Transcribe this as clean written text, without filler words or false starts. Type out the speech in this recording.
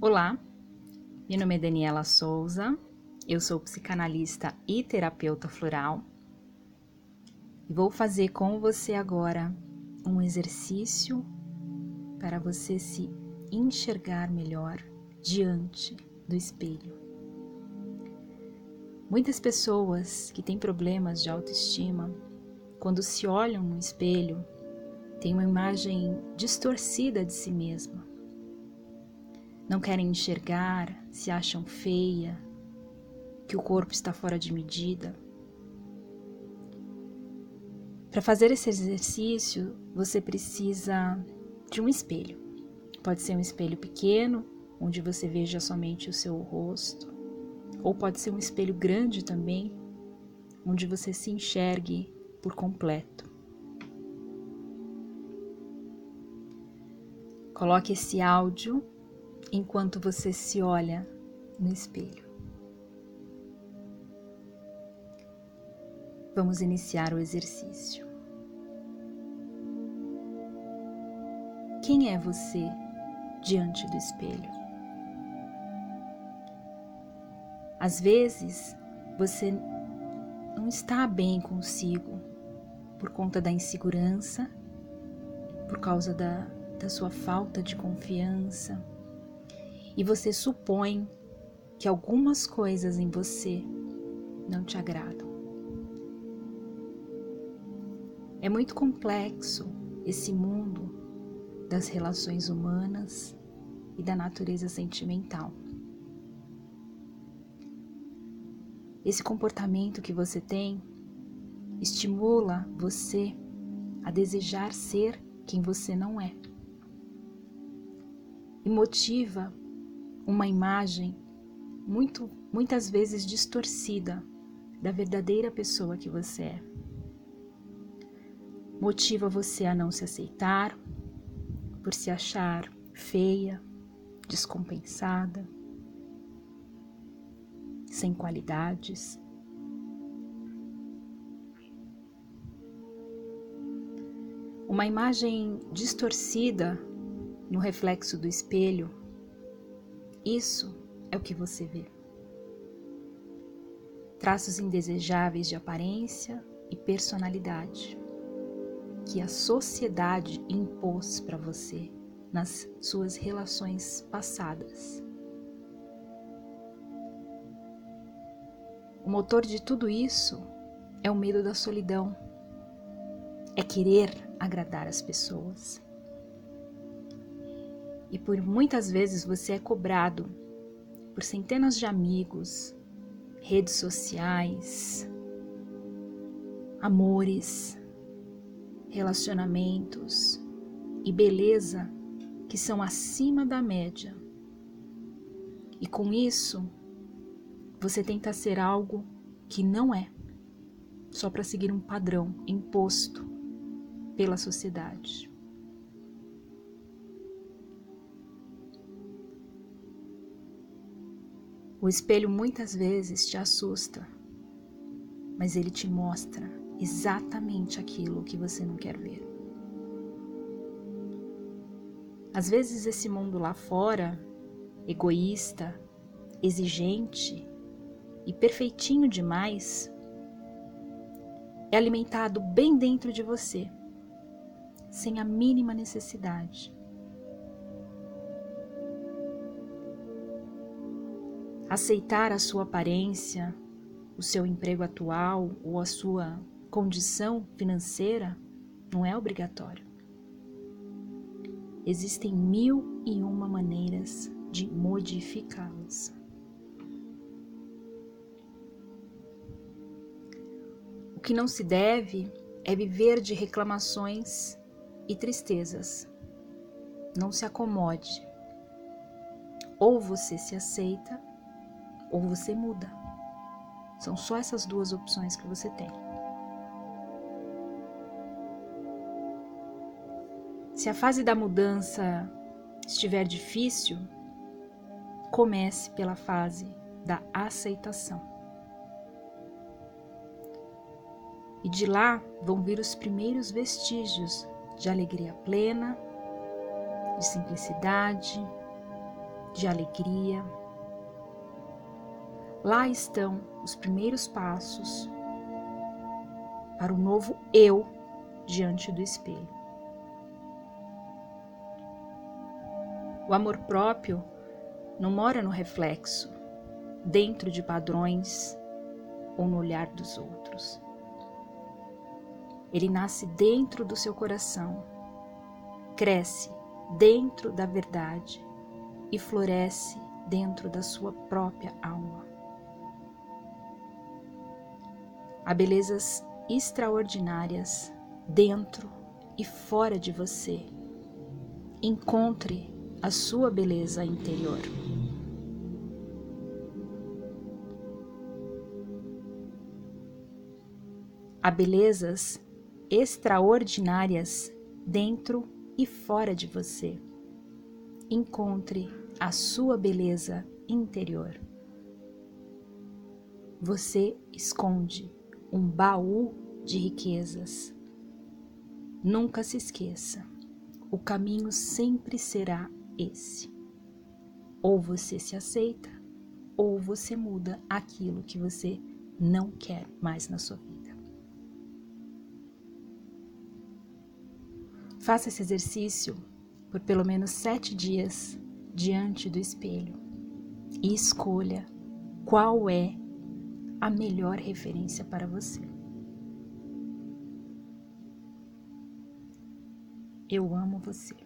Olá, meu nome é Daniela Souza, eu sou psicanalista e terapeuta floral e vou fazer com você agora um exercício para você se enxergar melhor diante do espelho. Muitas pessoas que têm problemas de autoestima, quando se olham no espelho, têm uma imagem distorcida de si mesma. Não querem enxergar, se acham feia, que o corpo está fora de medida. Para fazer esse exercício, você precisa de um espelho. Pode ser um espelho pequeno, onde você veja somente o seu rosto, ou pode ser um espelho grande também, onde você se enxergue por completo. Coloque esse áudio enquanto você se olha no espelho. Vamos iniciar o exercício. Quem é você diante do espelho? Às vezes, você não está bem consigo por conta da insegurança, por causa da sua falta de confiança. E você supõe que algumas coisas em você não te agradam. É muito complexo esse mundo das relações humanas e da natureza sentimental. Esse comportamento que você tem estimula você a desejar ser quem você não é e motiva uma imagem muitas vezes distorcida da verdadeira pessoa que você é. Motiva você a não se aceitar por se achar feia, descompensada, sem qualidades. Uma imagem distorcida no reflexo do espelho. Isso é o que você vê. Traços indesejáveis de aparência e personalidade que a sociedade impôs para você nas suas relações passadas. O motor de tudo isso é o medo da solidão, é querer agradar as pessoas. E por muitas vezes você é cobrado por centenas de amigos, redes sociais, amores, relacionamentos e beleza que são acima da média. E com isso, você tenta ser algo que não é, só para seguir um padrão imposto pela sociedade. O espelho muitas vezes te assusta, mas ele te mostra exatamente aquilo que você não quer ver. Às vezes esse mundo lá fora, egoísta, exigente e perfeitinho demais, é alimentado bem dentro de você, sem a mínima necessidade. Aceitar a sua aparência, o seu emprego atual ou a sua condição financeira não é obrigatório. Existem 1001 maneiras de modificá-las. O que não se deve é viver de reclamações e tristezas. Não se acomode. Ou você se aceita, ou você muda. São só essas duas opções que você tem. Se a fase da mudança estiver difícil, comece pela fase da aceitação. E de lá vão vir os primeiros vestígios de alegria plena, de simplicidade, de de alegria. Lá estão os primeiros passos para o novo eu diante do espelho. O amor próprio não mora no reflexo, dentro de padrões ou no olhar dos outros. Ele nasce dentro do seu coração, cresce dentro da verdade e floresce dentro da sua própria alma. Há belezas extraordinárias dentro e fora de você. Encontre a sua beleza interior. Há belezas extraordinárias dentro e fora de você. Encontre a sua beleza interior. Você esconde um baú de riquezas. Nunca se esqueça, o caminho sempre será esse. Ou você se aceita, ou você muda aquilo que você não quer mais na sua vida. Faça esse exercício por pelo menos 7 dias diante do espelho e escolha qual é a melhor referência para você. Eu amo você.